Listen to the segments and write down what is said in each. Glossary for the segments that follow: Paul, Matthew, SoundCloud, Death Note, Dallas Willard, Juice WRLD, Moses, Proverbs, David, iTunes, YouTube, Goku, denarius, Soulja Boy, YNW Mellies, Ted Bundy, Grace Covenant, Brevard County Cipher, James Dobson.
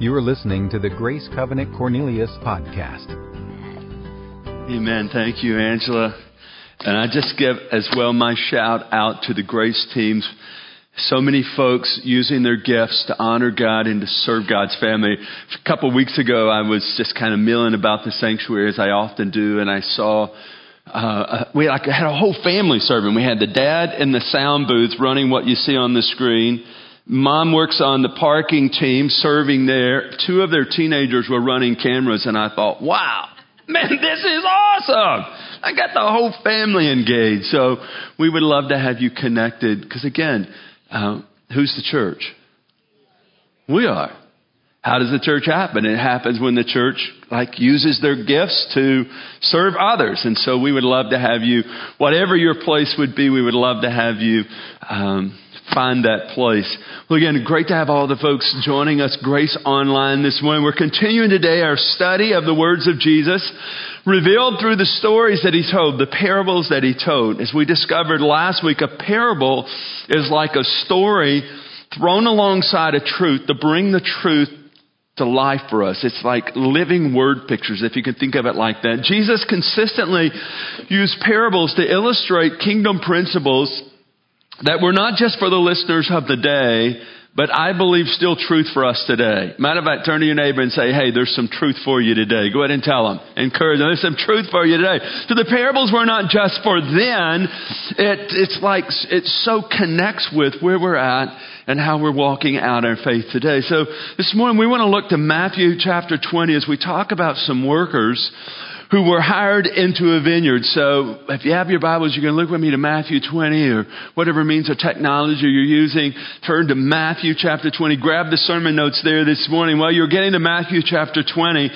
You are listening to the Grace Covenant Cornelius podcast. Amen. Thank you, Angela. And I just give as well my shout out to the Grace teams. So many folks using their gifts to honor God and to serve God's family. A couple of weeks ago, I was just kind of milling about the sanctuary as I often do, and I saw we had a whole family serving. We had the dad in the sound booth running what you see on the screen. Mom works on the parking team, serving there. Two of their teenagers were running cameras, and I thought, wow, man, this is awesome. I got the whole family engaged. So we would love to have you connected because, again, who's the church? We are. How does the church happen? It happens when the church uses their gifts to serve others. And so we would love to have you, whatever your place would be, we would love to have you find that place. Well, again, great to have all the folks joining us, Grace Online, this morning. We're continuing today our study of the words of Jesus, revealed through the stories that he told, the parables that he told. As we discovered last week, a parable is like a story thrown alongside a truth to bring the truth to life for us. It's like living word pictures, if you can think of it like that. Jesus consistently used parables to illustrate kingdom principles that were not just for the listeners of the day, but I believe still truth for us today. Matter of fact, turn to your neighbor and say, hey, there's some truth for you today. Go ahead and tell them. Encourage them. There's some truth for you today. So the parables were not just for then. It so connects with where we're at and how we're walking out our faith today. So this morning we want to look to Matthew chapter 20 as we talk about some workers who were hired into a vineyard. So if you have your Bibles, you can look with me to Matthew 20 or whatever means of technology you're using. Turn to Matthew chapter 20. Grab the sermon notes there this morning. While you're getting to Matthew chapter 20,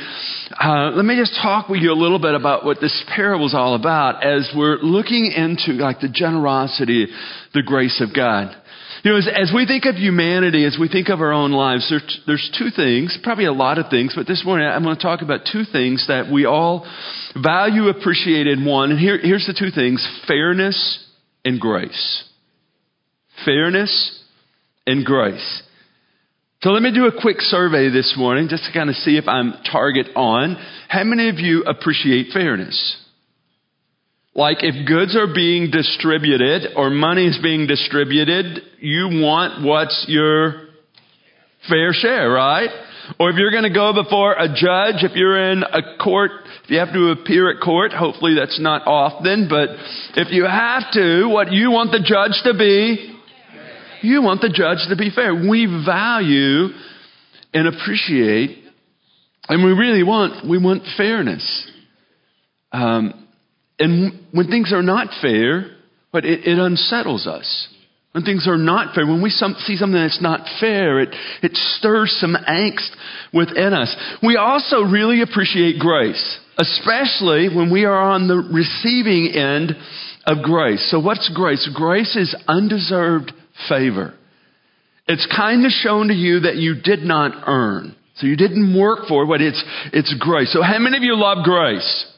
let me just talk with you a little bit about what this parable is all about as we're looking into the generosity, the grace of God. You know, as we think of humanity, as we think of our own lives, there's two things, probably a lot of things, but this morning I'm going to talk about two things that we all value, appreciate, and want. And here's the two things: fairness and grace. Fairness and grace. So let me do a quick survey this morning just to kind of see if I'm target on. How many of you appreciate fairness? Like if goods are being distributed or money is being distributed, you want what's your fair share, right? Or if you're going to go before a judge, if you're in a court, if you have to appear at court, hopefully that's not often, but if you have to, what you want the judge to be, you want the judge to be fair. We value and appreciate, and we want fairness. And when things are not fair, but it unsettles us. When things are not fair, when we see something that's not fair, it stirs some angst within us. We also really appreciate grace, especially when we are on the receiving end of grace. So what's grace? Grace is undeserved favor. It's kindness shown to you that you did not earn. So you didn't work for it, but it's grace. So how many of you love grace?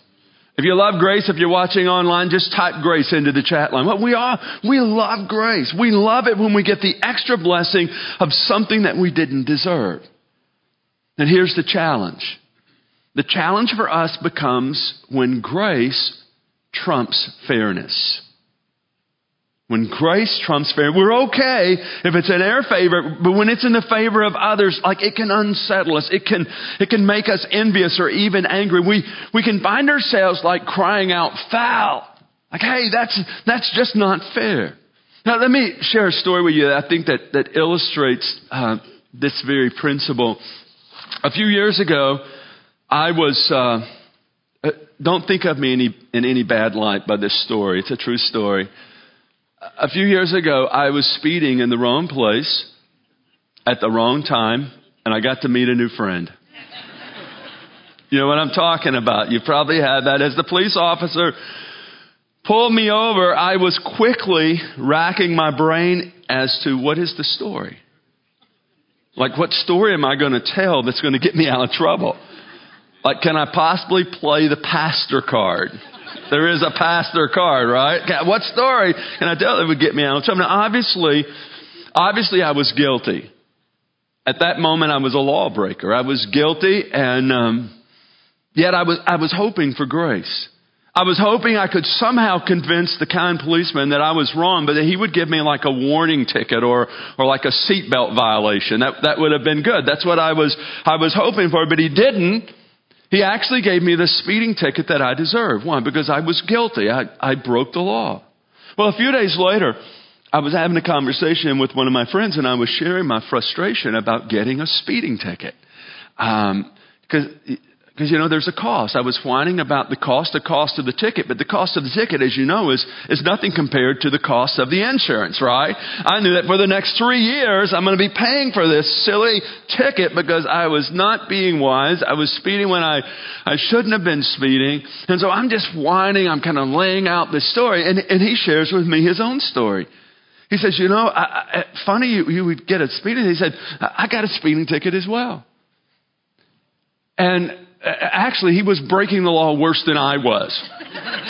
If you love grace, if you're watching online, just type grace into the chat line. Well, we love grace. We love it when we get the extra blessing of something that we didn't deserve. And here's the challenge. The challenge for us becomes when grace trumps fairness. When grace trumps fairness, we're okay if it's in our favor, but when it's in the favor of others, it can unsettle us. It can make us envious or even angry. We can find ourselves crying out foul. Hey, that's just not fair. Now, let me share a story with you that I think that illustrates this very principle. A few years ago, I was, don't think of me in any bad light by this story. It's a true story. A few years ago, I was speeding in the wrong place at the wrong time, and I got to meet a new friend. You know what I'm talking about. You probably had that. As the police officer pulled me over, I was quickly racking my brain as to what is the story. What story am I going to tell that's going to get me out of trouble? Can I possibly play the pastor card? There is a pastor card, right? What story can I tell that would get me out of trouble? Now, obviously I was guilty. At that moment, I was a lawbreaker. I was guilty, and yet I was hoping for grace. I was hoping I could somehow convince the kind policeman that I was wrong, but that he would give me like a warning ticket or like a seatbelt violation. That would have been good. That's what I was hoping for, but he didn't. He actually gave me the speeding ticket that I deserved. Why? Because I was guilty. I broke the law. Well, a few days later, I was having a conversation with one of my friends, and I was sharing my frustration about getting a speeding ticket. Because, you know, there's a cost. I was whining about the cost of the ticket, but the cost of the ticket, as you know, is nothing compared to the cost of the insurance, right? I knew that for the next 3 years, I'm going to be paying for this silly ticket because I was not being wise. I was speeding when I shouldn't have been speeding. And so I'm just whining. I'm kind of laying out this story. And he shares with me his own story. He says, you know, funny you would get a speeding ticket. He said, I got a speeding ticket as well. And actually, he was breaking the law worse than I was.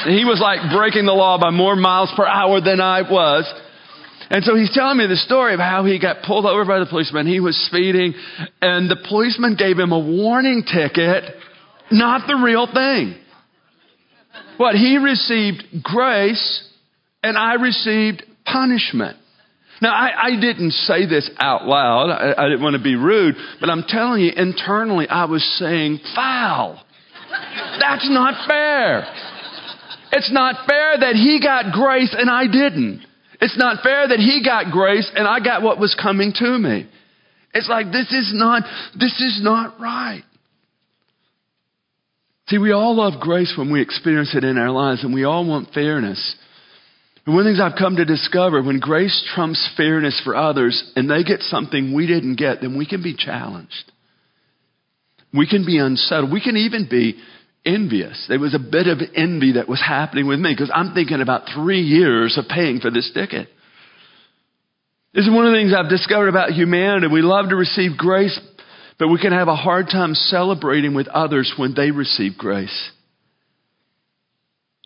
He was like breaking the law by more miles per hour than I was. And so he's telling me the story of how he got pulled over by the policeman. He was speeding, and the policeman gave him a warning ticket, not the real thing. But he received grace, and I received punishment. Now, I didn't say this out loud. I didn't want to be rude, but I'm telling you, internally, I was saying, foul. That's not fair. It's not fair that he got grace and I didn't. It's not fair that he got grace and I got what was coming to me. It's like, this is not right. See, we all love grace when we experience it in our lives, and we all want fairness. And one of the things I've come to discover, when grace trumps fairness for others and they get something we didn't get, then we can be challenged. We can be unsettled. We can even be envious. There was a bit of envy that was happening with me because I'm thinking about 3 years of paying for this ticket. This is one of the things I've discovered about humanity. We love to receive grace, but we can have a hard time celebrating with others when they receive grace.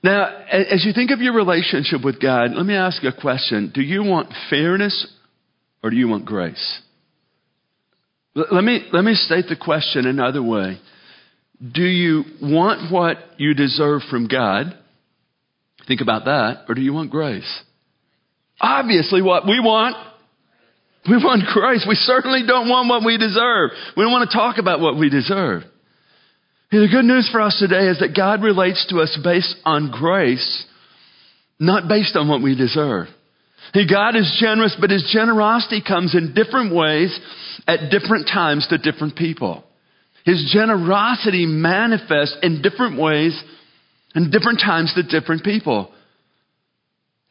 Now, as you think of your relationship with God, let me ask you a question. Do you want fairness or do you want grace? Let me state the question another way. Do you want what you deserve from God? Think about that. Or do you want grace? Obviously, what we want grace. We certainly don't want what we deserve. We don't want to talk about what we deserve. The good news for us today is that God relates to us based on grace, not based on what we deserve. God is generous, but his generosity comes in different ways at different times to different people. His generosity manifests in different ways and different times to different people.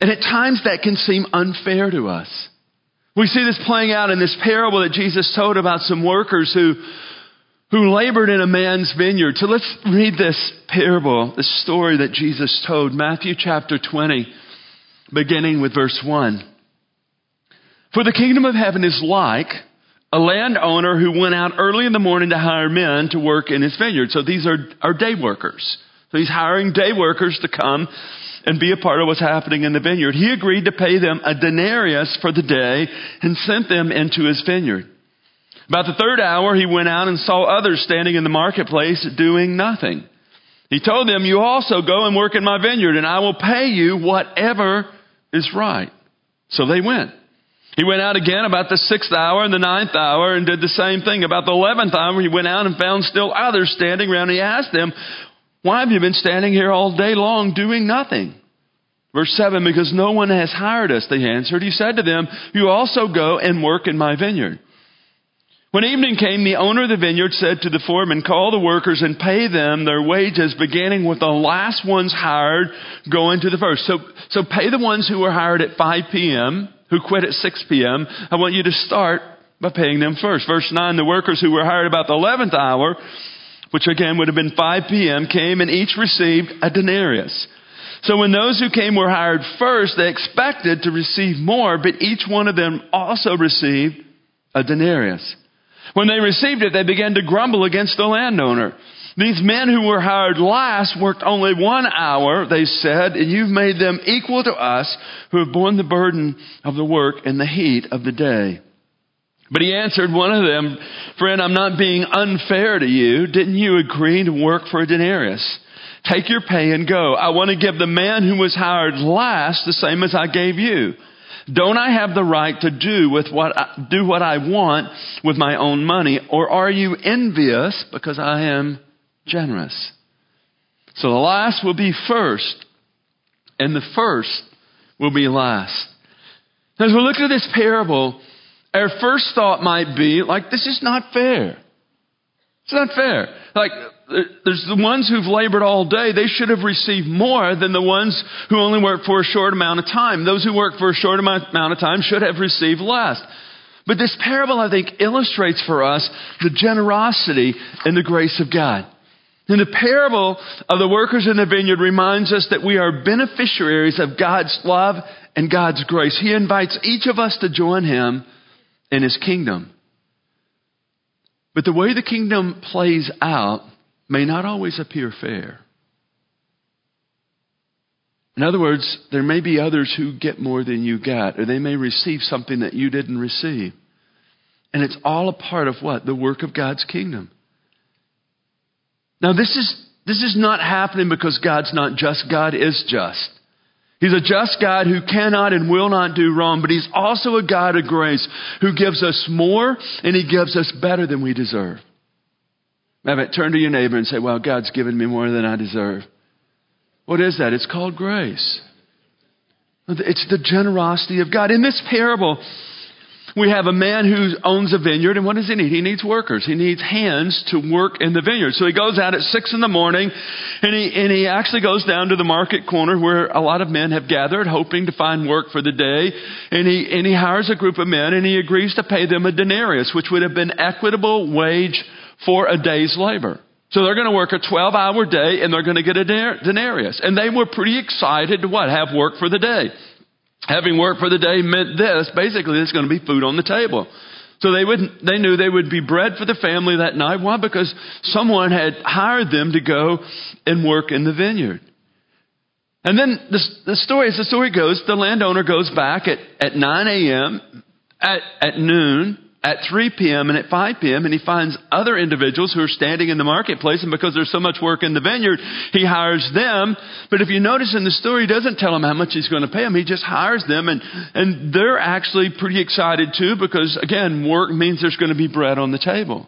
And at times that can seem unfair to us. We see this playing out in this parable that Jesus told about some workers who labored in a man's vineyard. So let's read this parable, this story that Jesus told, Matthew chapter 20, beginning with verse 1. For the kingdom of heaven is like a landowner who went out early in the morning to hire men to work in his vineyard. So these are day workers. So he's hiring day workers to come and be a part of what's happening in the vineyard. He agreed to pay them a denarius for the day and sent them into his vineyard. About the third hour, he went out and saw others standing in the marketplace doing nothing. He told them, you also go and work in my vineyard, and I will pay you whatever is right. So they went. He went out again about the sixth hour and the ninth hour and did the same thing. About the 11th hour, he went out and found still others standing around. He asked them, why have you been standing here all day long doing nothing? Verse 7, because no one has hired us, they answered. He said to them, you also go and work in my vineyard. When evening came, the owner of the vineyard said to the foreman, call the workers and pay them their wages, beginning with the last ones hired, going to the first. So pay the ones who were hired at 5 p.m., who quit at 6 p.m. I want you to start by paying them first. Verse 9, the workers who were hired about the 11th hour, which again would have been 5 p.m., came and each received a denarius. So when those who came were hired first, they expected to receive more, but each one of them also received a denarius. When they received it, they began to grumble against the landowner. These men who were hired last worked only 1 hour, they said, and you've made them equal to us who have borne the burden of the work and the heat of the day. But he answered one of them, friend, I'm not being unfair to you. Didn't you agree to work for a denarius? Take your pay and go. I want to give the man who was hired last the same as I gave you. Don't I have the right to do what I want with my own money? Or are you envious because I am generous? So the last will be first, and the first will be last. As we look at this parable, our first thought might be, like, this is not fair. It's not fair. Like, there's the ones who've labored all day. They should have received more than the ones who only work for a short amount of time. Those who work for a short amount of time should have received less. But this parable, I think, illustrates for us the generosity and the grace of God. And the parable of the workers in the vineyard reminds us that we are beneficiaries of God's love and God's grace. He invites each of us to join him in his kingdom. But the way the kingdom plays out may not always appear fair. In other words, there may be others who get more than you got, or they may receive something that you didn't receive. And it's all a part of what? The work of God's kingdom. Now, this is not happening because God's not just. God is just. He's a just God who cannot and will not do wrong, but he's also a God of grace who gives us more and he gives us better than we deserve. Turn to your neighbor and say, well, God's given me more than I deserve. What is that? It's called grace. It's the generosity of God. In this parable, we have a man who owns a vineyard, and what does he need? He needs workers. He needs hands to work in the vineyard. So he goes out at 6 a.m, and he actually goes down to the market corner where a lot of men have gathered, hoping to find work for the day. And he hires a group of men, and he agrees to pay them a denarius, which would have been equitable wage for a day's labor. So they're going to work a 12-hour day, and they're going to get a denarius. And they were pretty excited to what? Have work for the day. Having worked for the day meant this. Basically, there's going to be food on the table. So they knew they would be bread for the family that night. Why? Because someone had hired them to go and work in the vineyard. And then the story goes, the landowner goes back at 9 a.m., at noon, at 3 p.m. and at 5 p.m. and he finds other individuals who are standing in the marketplace, and because there's so much work in the vineyard, he hires them. But if you notice in the story, he doesn't tell them how much he's going to pay them. He just hires them, and they're actually pretty excited too, because again, work means there's going to be bread on the table.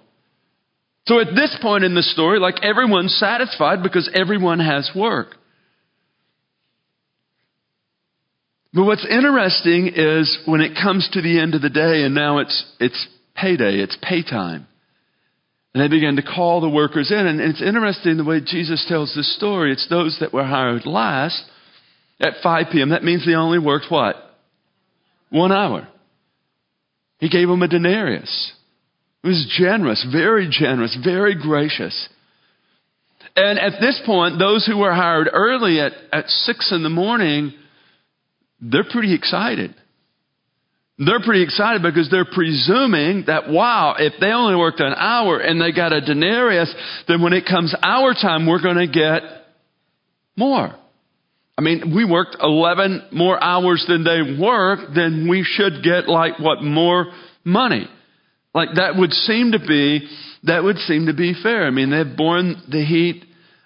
So at this point in the story, like, everyone's satisfied because everyone has work. But what's interesting is when it comes to the end of the day, and now it's payday, it's pay time. And they begin to call the workers in. And it's interesting the way Jesus tells this story. It's those that were hired last at 5 p.m. That means they only worked what? 1 hour. He gave them a denarius. It was generous, very gracious. And at this point, those who were hired early at 6 a.m, they're pretty excited. They're pretty excited because they're presuming that, wow, if they only worked an hour and they got a denarius, then when it comes our time, we're going to get more. I mean, we worked 11 more hours than they worked, then we should get more money. Like, that would seem to be fair. I mean, they've borne the heat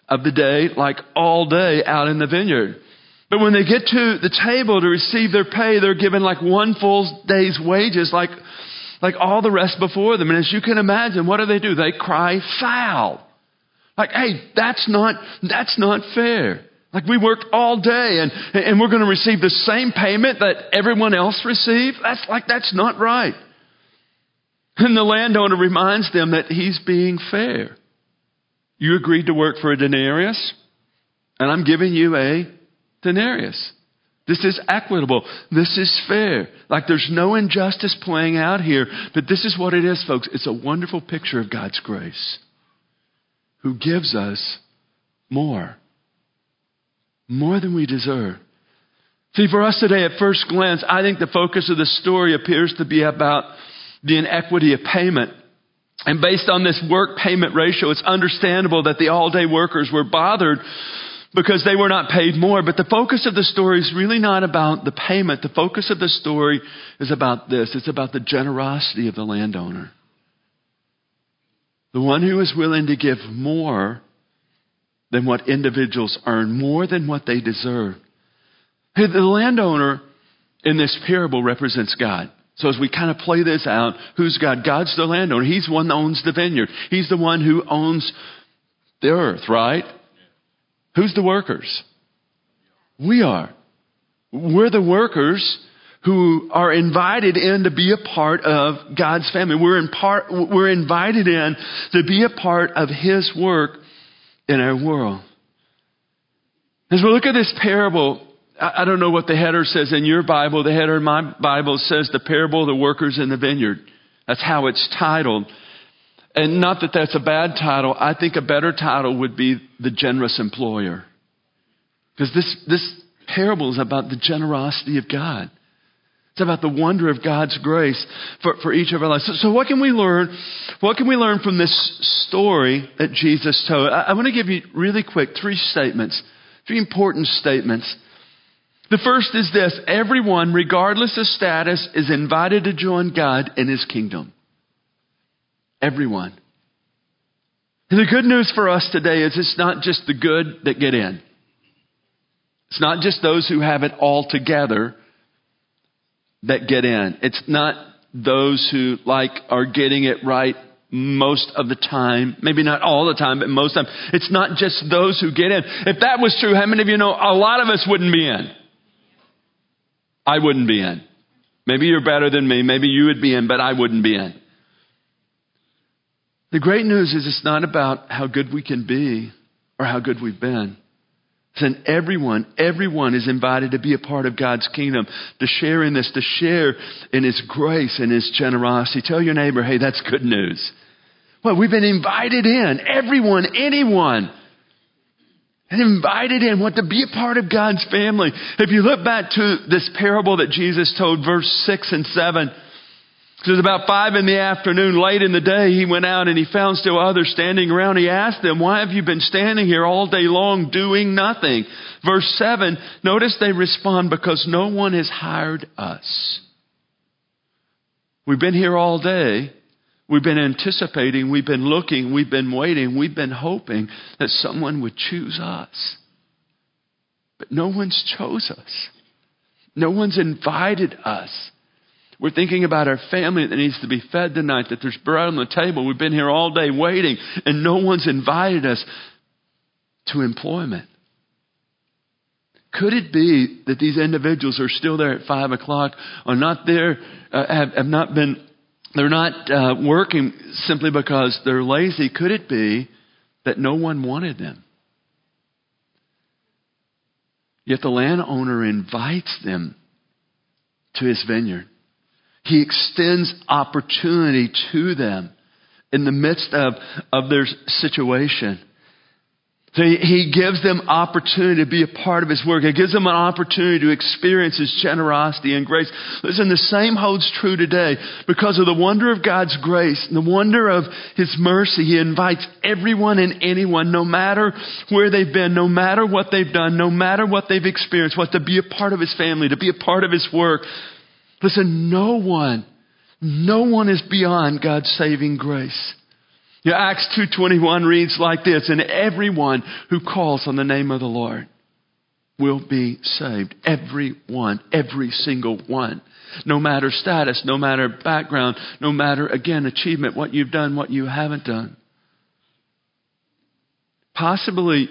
of the day, like, all day out in the vineyard. But when they get to the table to receive their pay, they're given like one full day's wages, like all the rest before them. And as you can imagine, what do? They cry foul. Like, hey, that's not fair. Like, we worked all day and we're going to receive the same payment that everyone else received. That's not right. And the landowner reminds them that he's being fair. You agreed to work for a denarius, and I'm giving you a denarius. This is equitable. This is fair. Like, there's no injustice playing out here, but this is what it is, folks. It's a wonderful picture of God's grace, who gives us more than we deserve. See, for us today, at first glance, I think the focus of the story appears to be about the inequity of payment. And based on this work payment ratio, it's understandable that the all-day workers were bothered because they were not paid more. But the focus of the story is really not about the payment. The focus of the story is about this. It's about the generosity of the landowner. The one who is willing to give more than what individuals earn, more than what they deserve. The landowner in this parable represents God. So as we kind of play this out, who's God? God's the landowner. He's the one that owns the vineyard. He's the one who owns the earth, right? Who's the workers? We are. We're the workers who are invited in to be a part of God's family. We're invited in to be a part of His work in our world. As we look at this parable, I don't know what the header says in your Bible. The header in my Bible says the parable of the workers in the vineyard. That's how it's titled. And not that that's a bad title. I think a better title would be The Generous Employer. Because this parable is about the generosity of God. It's about the wonder of God's grace for each of our lives. So what can we learn? What can we learn from this story that Jesus told? I want to give you really quick three important statements. The first is this: everyone, regardless of status, is invited to join God in His kingdom. Everyone. And the good news for us today is it's not just the good that get in. It's not just those who have it all together that get in. It's not those who are getting it right most of the time. Maybe not all the time, but most of the time. It's not just those who get in. If that was true, how many of you know a lot of us wouldn't be in? I wouldn't be in. Maybe you're better than me. Maybe you would be in, but I wouldn't be in. The great news is it's not about how good we can be or how good we've been. It's in everyone is invited to be a part of God's kingdom, to share in this, to share in His grace and His generosity. Tell your neighbor, hey, that's good news. Well, we've been invited in. Everyone, anyone. And invited in, to be a part of God's family. If you look back to this parable that Jesus told, verse 6 and 7, it was about 5 p.m, late in the day, he went out and he found still others standing around. He asked them, why have you been standing here all day long doing nothing? Verse 7, notice they respond, because no one has hired us. We've been here all day. We've been anticipating, we've been looking, we've been waiting, we've been hoping that someone would choose us. But no one's chose us. No one's invited us. We're thinking about our family that needs to be fed tonight, that there's bread on the table. We've been here all day waiting, and no one's invited us to employment. Could it be that these individuals are still there at 5 o'clock, are not there, have not been... They're not working simply because they're lazy. Could it be that no one wanted them? Yet the landowner invites them to his vineyard. He extends opportunity to them in the midst of their situation. So he gives them opportunity to be a part of his work. He gives them an opportunity to experience his generosity and grace. Listen, the same holds true today. Because of the wonder of God's grace and the wonder of his mercy, he invites everyone and anyone, no matter where they've been, no matter what they've done, no matter what they've experienced, to be a part of his family, to be a part of his work. Listen, no one is beyond God's saving grace. Yeah, Acts 2:21 reads like this: and everyone who calls on the name of the Lord will be saved. Everyone, every single one. No matter status, no matter background, no matter, again, achievement, what you've done, what you haven't done. Possibly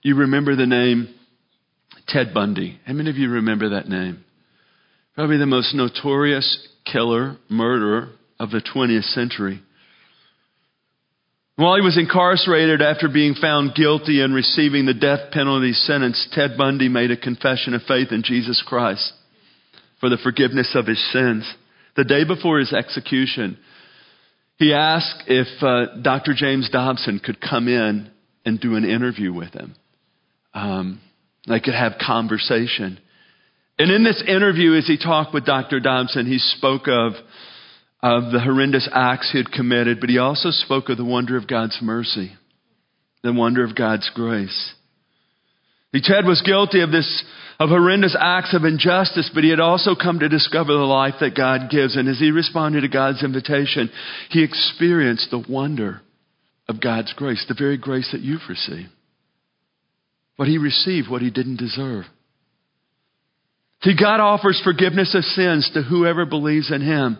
you remember the name Ted Bundy. How many of you remember that name? Probably the most notorious killer, murderer of the 20th century. While he was incarcerated after being found guilty and receiving the death penalty sentence, Ted Bundy made a confession of faith in Jesus Christ for the forgiveness of his sins. The day before his execution, he asked if Dr. James Dobson could come in and do an interview with him. They could have conversation. And in this interview, as he talked with Dr. Dobson, he spoke of the horrendous acts he had committed, but he also spoke of the wonder of God's mercy, the wonder of God's grace. Ted was guilty of horrendous acts of injustice, but he had also come to discover the life that God gives. And as he responded to God's invitation, he experienced the wonder of God's grace, the very grace that you've received. But he received what he didn't deserve. See, God offers forgiveness of sins to whoever believes in him.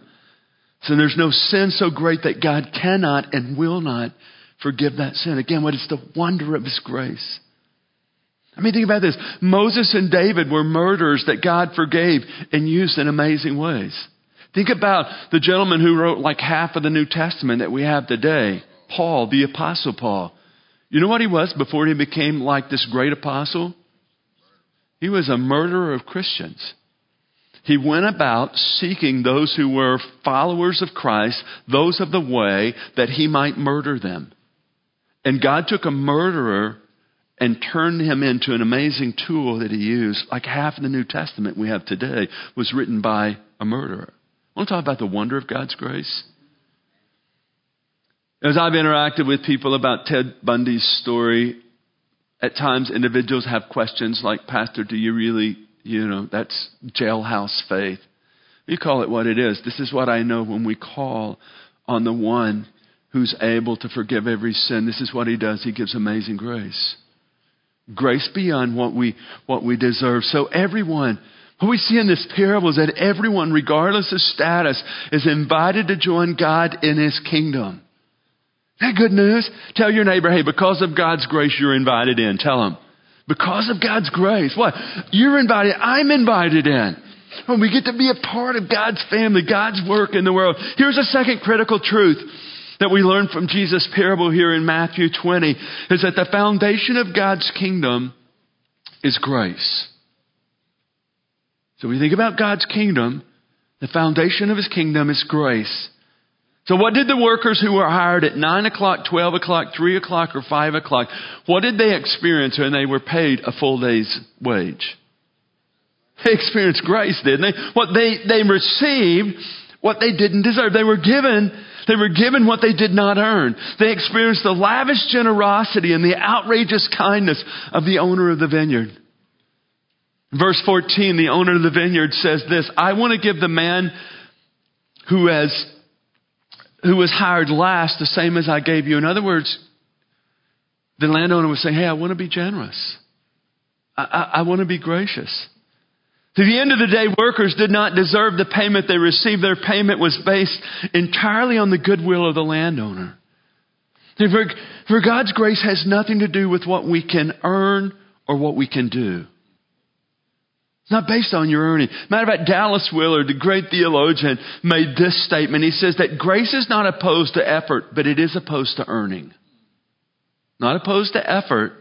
So there's no sin so great that God cannot and will not forgive that sin. Again, what is the wonder of his grace? I mean, think about this. Moses and David were murderers that God forgave and used in amazing ways. Think about the gentleman who wrote like half of the New Testament that we have today, Paul, the Apostle Paul. You know what he was before he became like this great apostle? He was a murderer of Christians. He went about seeking those who were followers of Christ, those of the way, that he might murder them. And God took a murderer and turned him into an amazing tool that he used. Like half of the New Testament we have today was written by a murderer. I want to talk about the wonder of God's grace. As I've interacted with people about Ted Bundy's story, at times individuals have questions like, Pastor, do you really, that's jailhouse faith. You call it what it is. This is what I know when we call on the one who's able to forgive every sin. This is what he does. He gives amazing grace. Grace beyond what we deserve. So everyone, what we see in this parable is that everyone, regardless of status, is invited to join God in his kingdom. Isn't that good news? Tell your neighbor, hey, because of God's grace, you're invited in. Tell him. Because of God's grace. What? You're invited. I'm invited in. When we get to be a part of God's family, God's work in the world. Here's a second critical truth that we learn from Jesus' parable here in Matthew 20 is that the foundation of God's kingdom is grace. So when we think about God's kingdom, the foundation of his kingdom is grace. So what did the workers who were hired at 9 o'clock, 12 o'clock, 3 o'clock, or 5 o'clock, what did they experience when they were paid a full day's wage? They experienced grace, didn't they? What they received, what they didn't deserve. They were given what they did not earn. They experienced the lavish generosity and the outrageous kindness of the owner of the vineyard. Verse 14, the owner of the vineyard says this, I want to give the man who was hired last the same as I gave you. In other words, the landowner was saying, hey, I want to be generous. I want to be gracious. To the end of the day, workers did not deserve the payment they received. Their payment was based entirely on the goodwill of the landowner. For God's grace has nothing to do with what we can earn or what we can do. Not based on your earning. Matter of fact, Dallas Willard, the great theologian, made this statement. He says that grace is not opposed to effort, but it is opposed to earning. Not opposed to effort,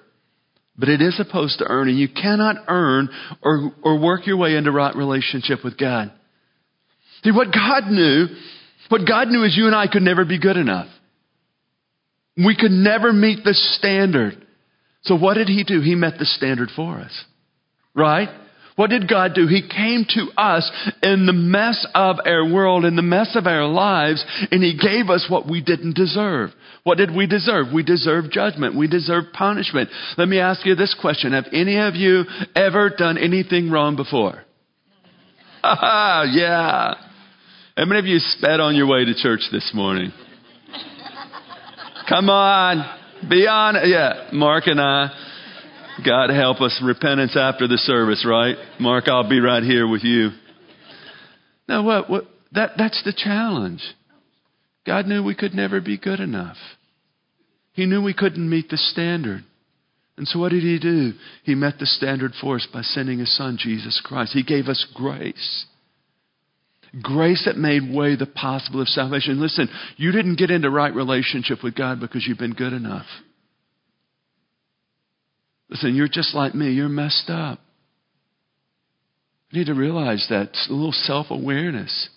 but it is opposed to earning. You cannot earn or work your way into right relationship with God. See, what God knew is you and I could never be good enough. We could never meet the standard. So what did he do? He met the standard for us. Right? What did God do? He came to us in the mess of our world, in the mess of our lives, and he gave us what we didn't deserve. What did we deserve? We deserve judgment. We deserve punishment. Let me ask you this question. Have any of you ever done anything wrong before? Yeah. How many of you sped on your way to church this morning? Come on. Be honest. Yeah, Mark and I. God help us, repentance after the service, right? Mark, I'll be right here with you. Now, that's the challenge. God knew we could never be good enough. He knew we couldn't meet the standard. And so what did he do? He met the standard for us by sending his son, Jesus Christ. He gave us grace. Grace that made way the possible of salvation. Listen, you didn't get into right relationship with God because you've been good enough. Listen, you're just like me. You're messed up. You need to realize that. It's a little self-awareness.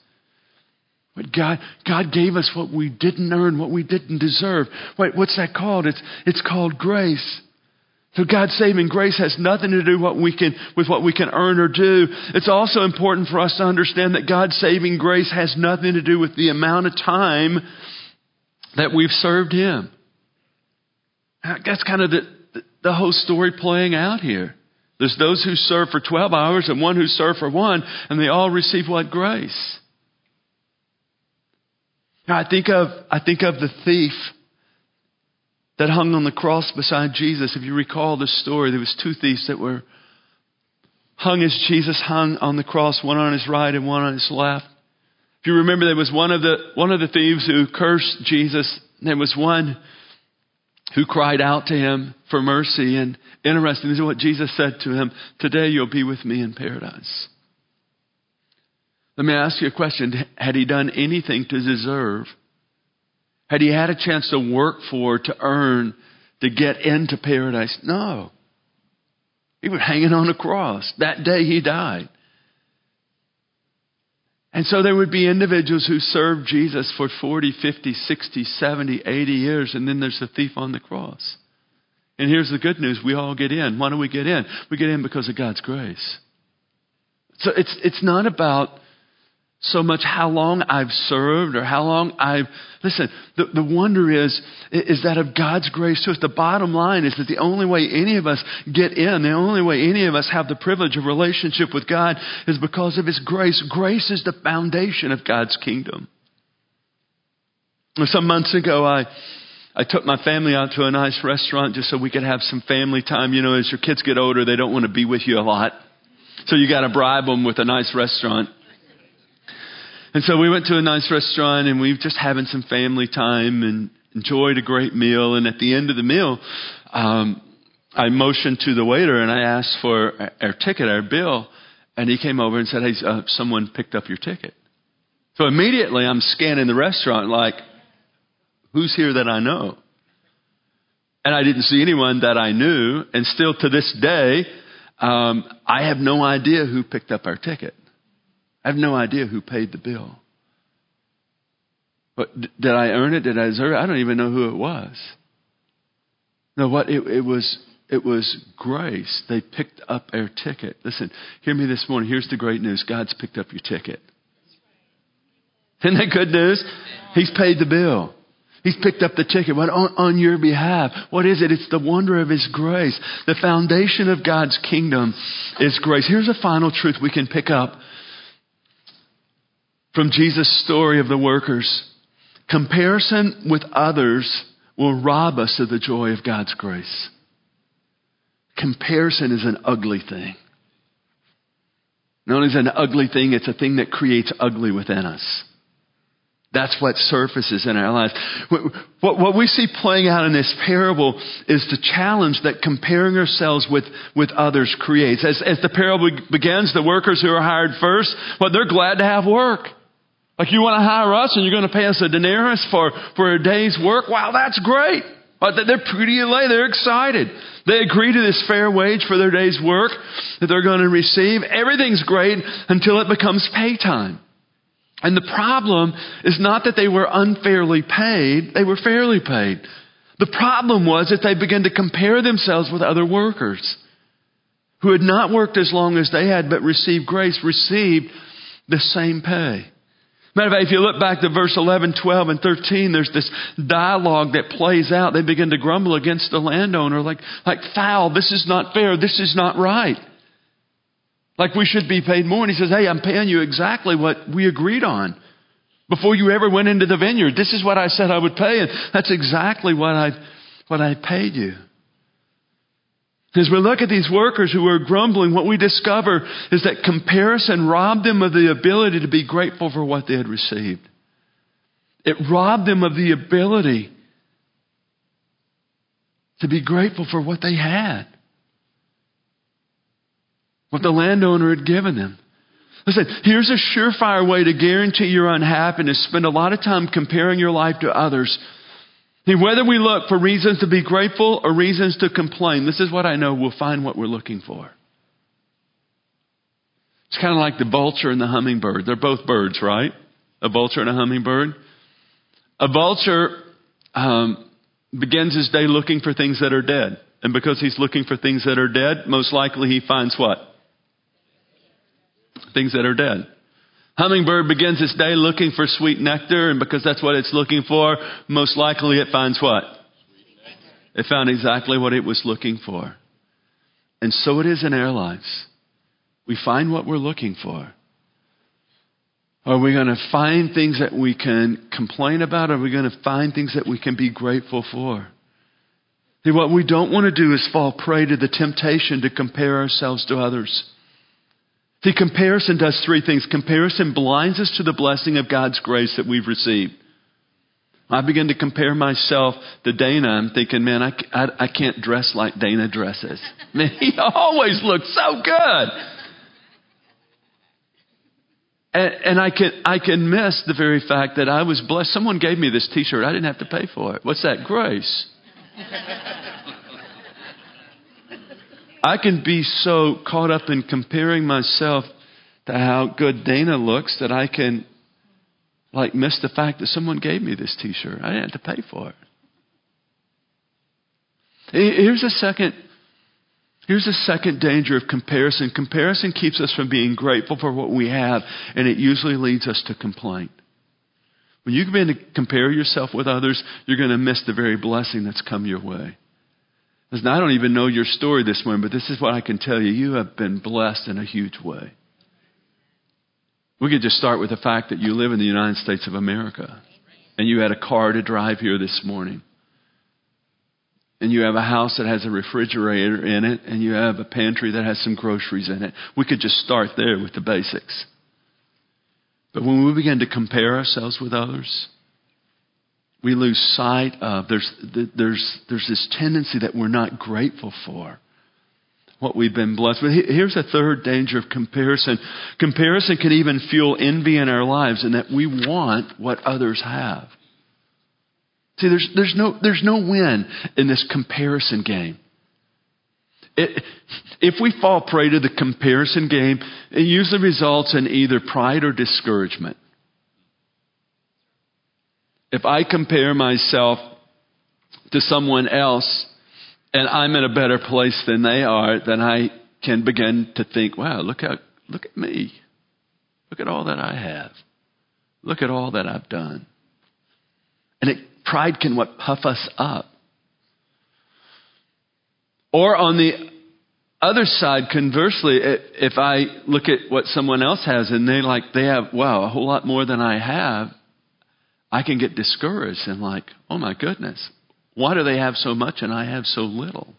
But God gave us what we didn't earn, what we didn't deserve. Wait, what's that called? It's called grace. So God's saving grace has nothing to do with what we can earn or do. It's also important for us to understand that God's saving grace has nothing to do with the amount of time that we've served him. That's kind of the whole story playing out here. There's those who serve for 12 hours and one who served for one, and they all receive what? Grace. Now, I think of the thief that hung on the cross beside Jesus. If you recall the story, there was two thieves that were hung as Jesus hung on the cross, one on his right and one on his left. If you remember, there was one of the thieves who cursed Jesus. There was one who cried out to him for mercy. And interesting, this is what Jesus said to him. Today you'll be with me in paradise. Let me ask you a question. Had he done anything to deserve? Had he had a chance to work for, to earn, to get into paradise? No. He was hanging on a cross. That day he died. And so there would be individuals who served Jesus for 40, 50, 60, 70, 80 years. And then there's the thief on the cross. And here's the good news. We all get in. Why do we get in? We get in because of God's grace. So it's not about so much how long I've served or how long I've... Listen, the wonder is that of God's grace to us. The bottom line is that the only way any of us get in, the only way any of us have the privilege of relationship with God is because of His grace. Grace is the foundation of God's kingdom. Some months ago, I took my family out to a nice restaurant just so we could have some family time. You know, as your kids get older, they don't want to be with you a lot. So you got to bribe them with a nice restaurant. And so we went to a nice restaurant and we were just having some family time and enjoyed a great meal. And at the end of the meal, I motioned to the waiter and I asked for our ticket, our bill. And he came over and said, hey, someone picked up your ticket. So immediately I'm scanning the restaurant like, who's here that I know? And I didn't see anyone that I knew. And still to this day, I have no idea who picked up our ticket. I have no idea who paid the bill. But did I earn it? Did I deserve it? I don't even know who it was. No, what it was grace. They picked up our ticket. Listen, hear me this morning. Here's the great news. God's picked up your ticket. Isn't that good news? He's paid the bill. He's picked up the ticket on your behalf. What is it? It's the wonder of His grace. The foundation of God's kingdom is grace. Here's a final truth we can pick up from Jesus' story of the workers. Comparison with others will rob us of the joy of God's grace. Comparison is an ugly thing. Not only is it an ugly thing, it's a thing that creates ugly within us. That's what surfaces in our lives. What we see playing out in this parable is the challenge that comparing ourselves with others creates. As the parable begins, the workers who are hired first, well, they're glad to have work. Like, you want to hire us and you're going to pay us a denarius for a day's work? Wow, that's great. But they're pretty elated. They're excited. They agree to this fair wage for their day's work that they're going to receive. Everything's great until it becomes pay time. And the problem is not that they were unfairly paid. They were fairly paid. The problem was that they began to compare themselves with other workers who had not worked as long as they had, but received grace, received the same pay. Matter of fact, if you look back to verse 11, 12, and 13, there's this dialogue that plays out. They begin to grumble against the landowner like foul. This is not fair. This is not right. Like, we should be paid more. And he says, hey, I'm paying you exactly what we agreed on before you ever went into the vineyard. This is what I said I would pay. And that's exactly what I paid you. As we look at these workers who are grumbling, what we discover is that comparison robbed them of the ability to be grateful for what they had received. It robbed them of the ability to be grateful for what they had, what the landowner had given them. Listen, here's a surefire way to guarantee your unhappiness. Spend a lot of time comparing your life to others. And whether we look for reasons to be grateful or reasons to complain, this is what I know, we'll find what we're looking for. It's kind of like the vulture and the hummingbird. They're both birds, right? A vulture and a hummingbird. A vulture begins his day looking for things that are dead. And because he's looking for things that are dead, most likely he finds what? Things that are dead. Hummingbird begins its day looking for sweet nectar, and because that's what it's looking for, most likely it finds what? It found exactly what it was looking for. And so it is in our lives. We find what we're looking for. Are we going to find things that we can complain about? Are we going to find things that we can be grateful for? See, what we don't want to do is fall prey to the temptation to compare ourselves to others. See, comparison does three things. Comparison blinds us to the blessing of God's grace that we've received. I begin to compare myself to Dana. I'm thinking, man, I can't dress like Dana dresses. Man, he always looks so good. And I can miss the very fact that I was blessed. Someone gave me this T-shirt. I didn't have to pay for it. What's that? Grace. I can be so caught up in comparing myself to how good Dana looks that I can miss the fact that someone gave me this T-shirt. I didn't have to pay for it. Here's a second danger of comparison. Comparison keeps us from being grateful for what we have, and it usually leads us to complaint. When you begin to compare yourself with others, you're going to miss the very blessing that's come your way. Listen, I don't even know your story this morning, but this is what I can tell you. You have been blessed in a huge way. We could just start with the fact that you live in the United States of America, and you had a car to drive here this morning. And you have a house that has a refrigerator in it, and you have a pantry that has some groceries in it. We could just start there with the basics. But when we begin to compare ourselves with others, we lose sight of, there's this tendency that we're not grateful for what we've been blessed with. Here's a third danger of comparison. Comparison can even fuel envy in our lives, and that we want what others have. See, there's no win in this comparison game. If we fall prey to the comparison game, it usually results in either pride or discouragement. If I compare myself to someone else and I'm in a better place than they are, then I can begin to think, wow, look at me. Look at all that I have. Look at all that I've done. And pride can puff us up. Or on the other side, conversely, if I look at what someone else has and they have, wow, a whole lot more than I have, I can get discouraged and oh my goodness, why do they have so much and I have so little?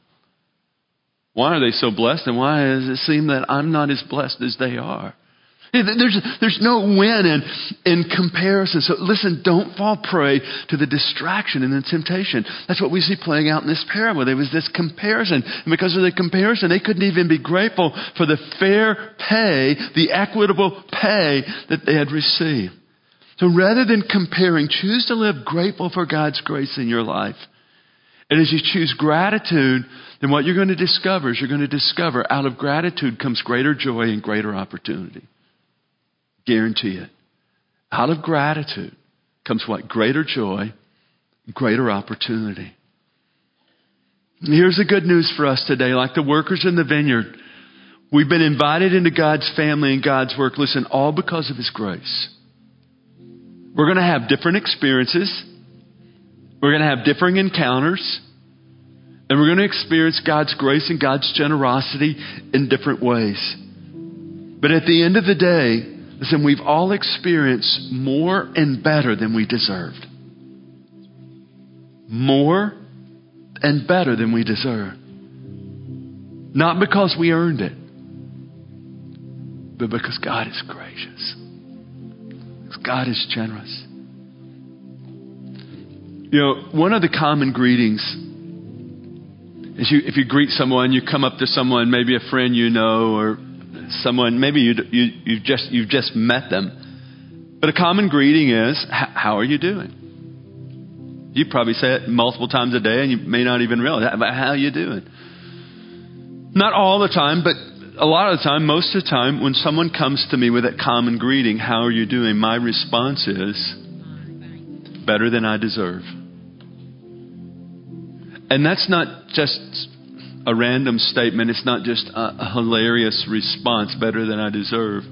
Why are they so blessed and why does it seem that I'm not as blessed as they are? There's no win in comparison. So listen, don't fall prey to the distraction and the temptation. That's what we see playing out in this parable. There was this comparison. And because of the comparison, they couldn't even be grateful for the fair pay, the equitable pay that they had received. So rather than comparing, choose to live grateful for God's grace in your life. And as you choose gratitude, then what you're going to discover is out of gratitude comes greater joy and greater opportunity. Guarantee it. Out of gratitude comes what? Greater joy, greater opportunity. And here's the good news for us today. Like the workers in the vineyard, we've been invited into God's family and God's work. Listen, all because of His grace. We're going to have different experiences. We're going to have differing encounters. And we're going to experience God's grace and God's generosity in different ways. But at the end of the day, listen, we've all experienced more and better than we deserved. More and better than we deserved. Not because we earned it, but because God is gracious. Because God is generous. You know, one of the common greetings is if you greet someone, you come up to someone, maybe a friend you know, or someone, maybe you've just met them. But a common greeting is, how are you doing? You probably say it multiple times a day and you may not even realize that, but how are you doing? Not all the time, but a lot of the time, most of the time, when someone comes to me with that common greeting, how are you doing? My response is, better than I deserve. And that's not just a random statement. It's not just a hilarious response, better than I deserve.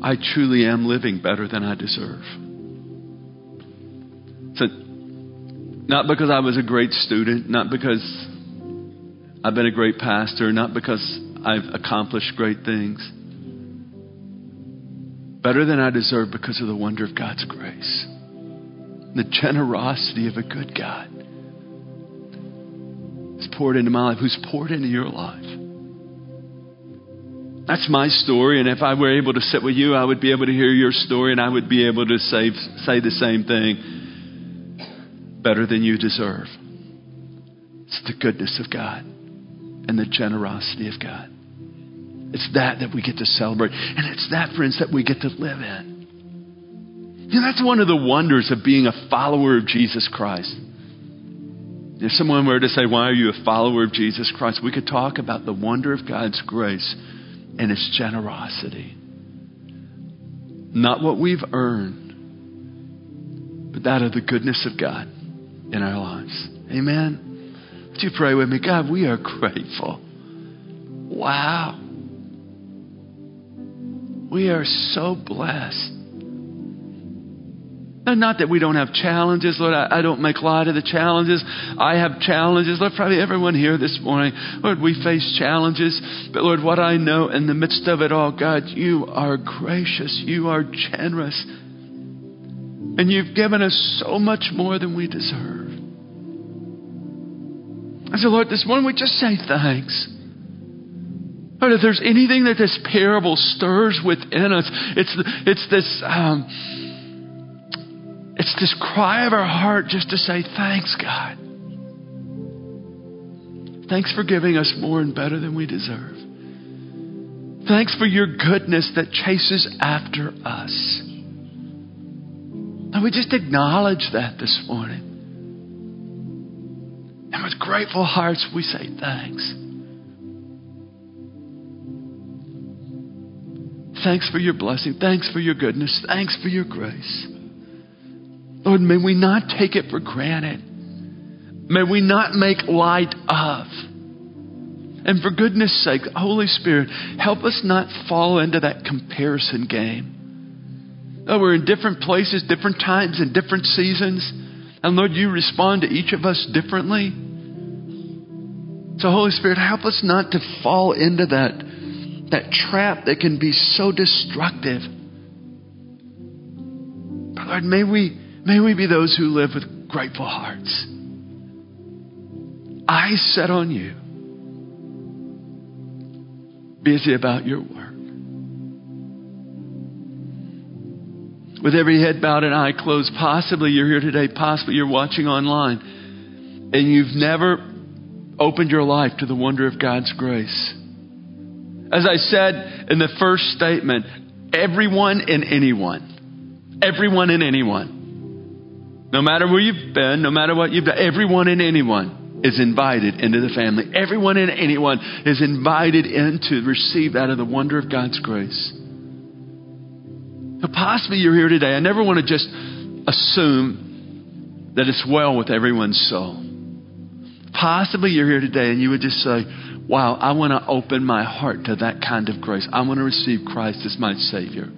I truly am living better than I deserve. So, not because I was a great student, not because I've been a great pastor, not because I've accomplished great things. Better than I deserve because of the wonder of God's grace. The generosity of a good God is poured into my life, who's poured into your life. That's my story, and if I were able to sit with you, I would be able to hear your story, and I would be able to say the same thing. Better than you deserve. It's the goodness of God and the generosity of God. It's that we get to celebrate. And it's that, friends, that we get to live in. You know, that's one of the wonders of being a follower of Jesus Christ. If someone were to say, why are you a follower of Jesus Christ? We could talk about the wonder of God's grace and His generosity. Not what we've earned, but that of the goodness of God in our lives. Amen? Would you pray with me? God, we are grateful. Wow. We are so blessed. And not that we don't have challenges, Lord. I don't make light of the challenges. I have challenges. Lord, probably everyone here this morning, Lord, we face challenges. But Lord, what I know in the midst of it all, God, you are gracious. You are generous. And you've given us so much more than we deserve. And so, Lord, this morning we just say thanks. Lord, if there's anything that this parable stirs within us, it's this cry of our heart just to say, thanks, God. Thanks for giving us more and better than we deserve. Thanks for your goodness that chases after us. And we just acknowledge that this morning. And with grateful hearts, we say thanks. Thanks for your blessing. Thanks for your goodness. Thanks for your grace. Lord, may we not take it for granted. May we not make light of. And for goodness sake, Holy Spirit, help us not fall into that comparison game. Oh, we're in different places, different times, and different seasons. And Lord, you respond to each of us differently. So Holy Spirit, help us not to fall into that trap that can be so destructive. But Lord, may we be those who live with grateful hearts. I set on you, busy about your work. With every head bowed and eye closed, possibly you're here today, possibly you're watching online, and you've never opened your life to the wonder of God's grace. As I said in the first statement, everyone and anyone, no matter where you've been, no matter what you've done, everyone and anyone is invited into the family. Everyone and anyone is invited in to receive out of the wonder of God's grace. Now, possibly you're here today. I never want to just assume that it's well with everyone's soul. Possibly you're here today and you would just say, wow, I want to open my heart to that kind of grace. I want to receive Christ as my Savior.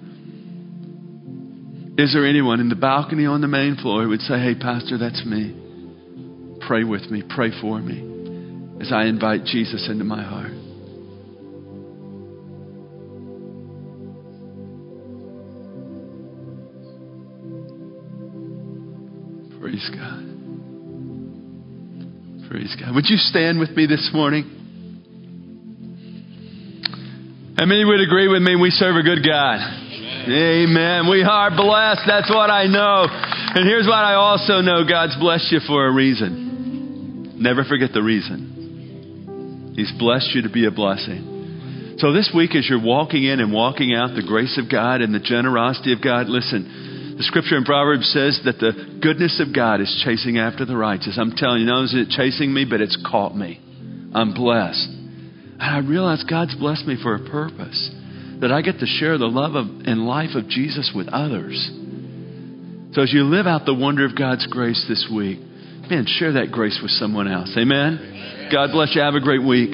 Is there anyone in the balcony on the main floor who would say, hey, Pastor, that's me. Pray with me. Pray for me as I invite Jesus into my heart. Praise God. Praise God. Would you stand with me this morning? How many would agree with me? We serve a good God. Amen. We are blessed. That's what I know. And here's what I also know. God's blessed you for a reason. Never forget the reason. He's blessed you to be a blessing. So this week as you're walking in and walking out the grace of God and the generosity of God, listen, the scripture in Proverbs says that the goodness of God is chasing after the righteous. I'm telling you, not only is it chasing me, but it's caught me. I'm blessed. And I realize God's blessed me for a purpose, that I get to share the love and life of Jesus with others. So as you live out the wonder of God's grace this week, man, share that grace with someone else. Amen? God bless you. Have a great week.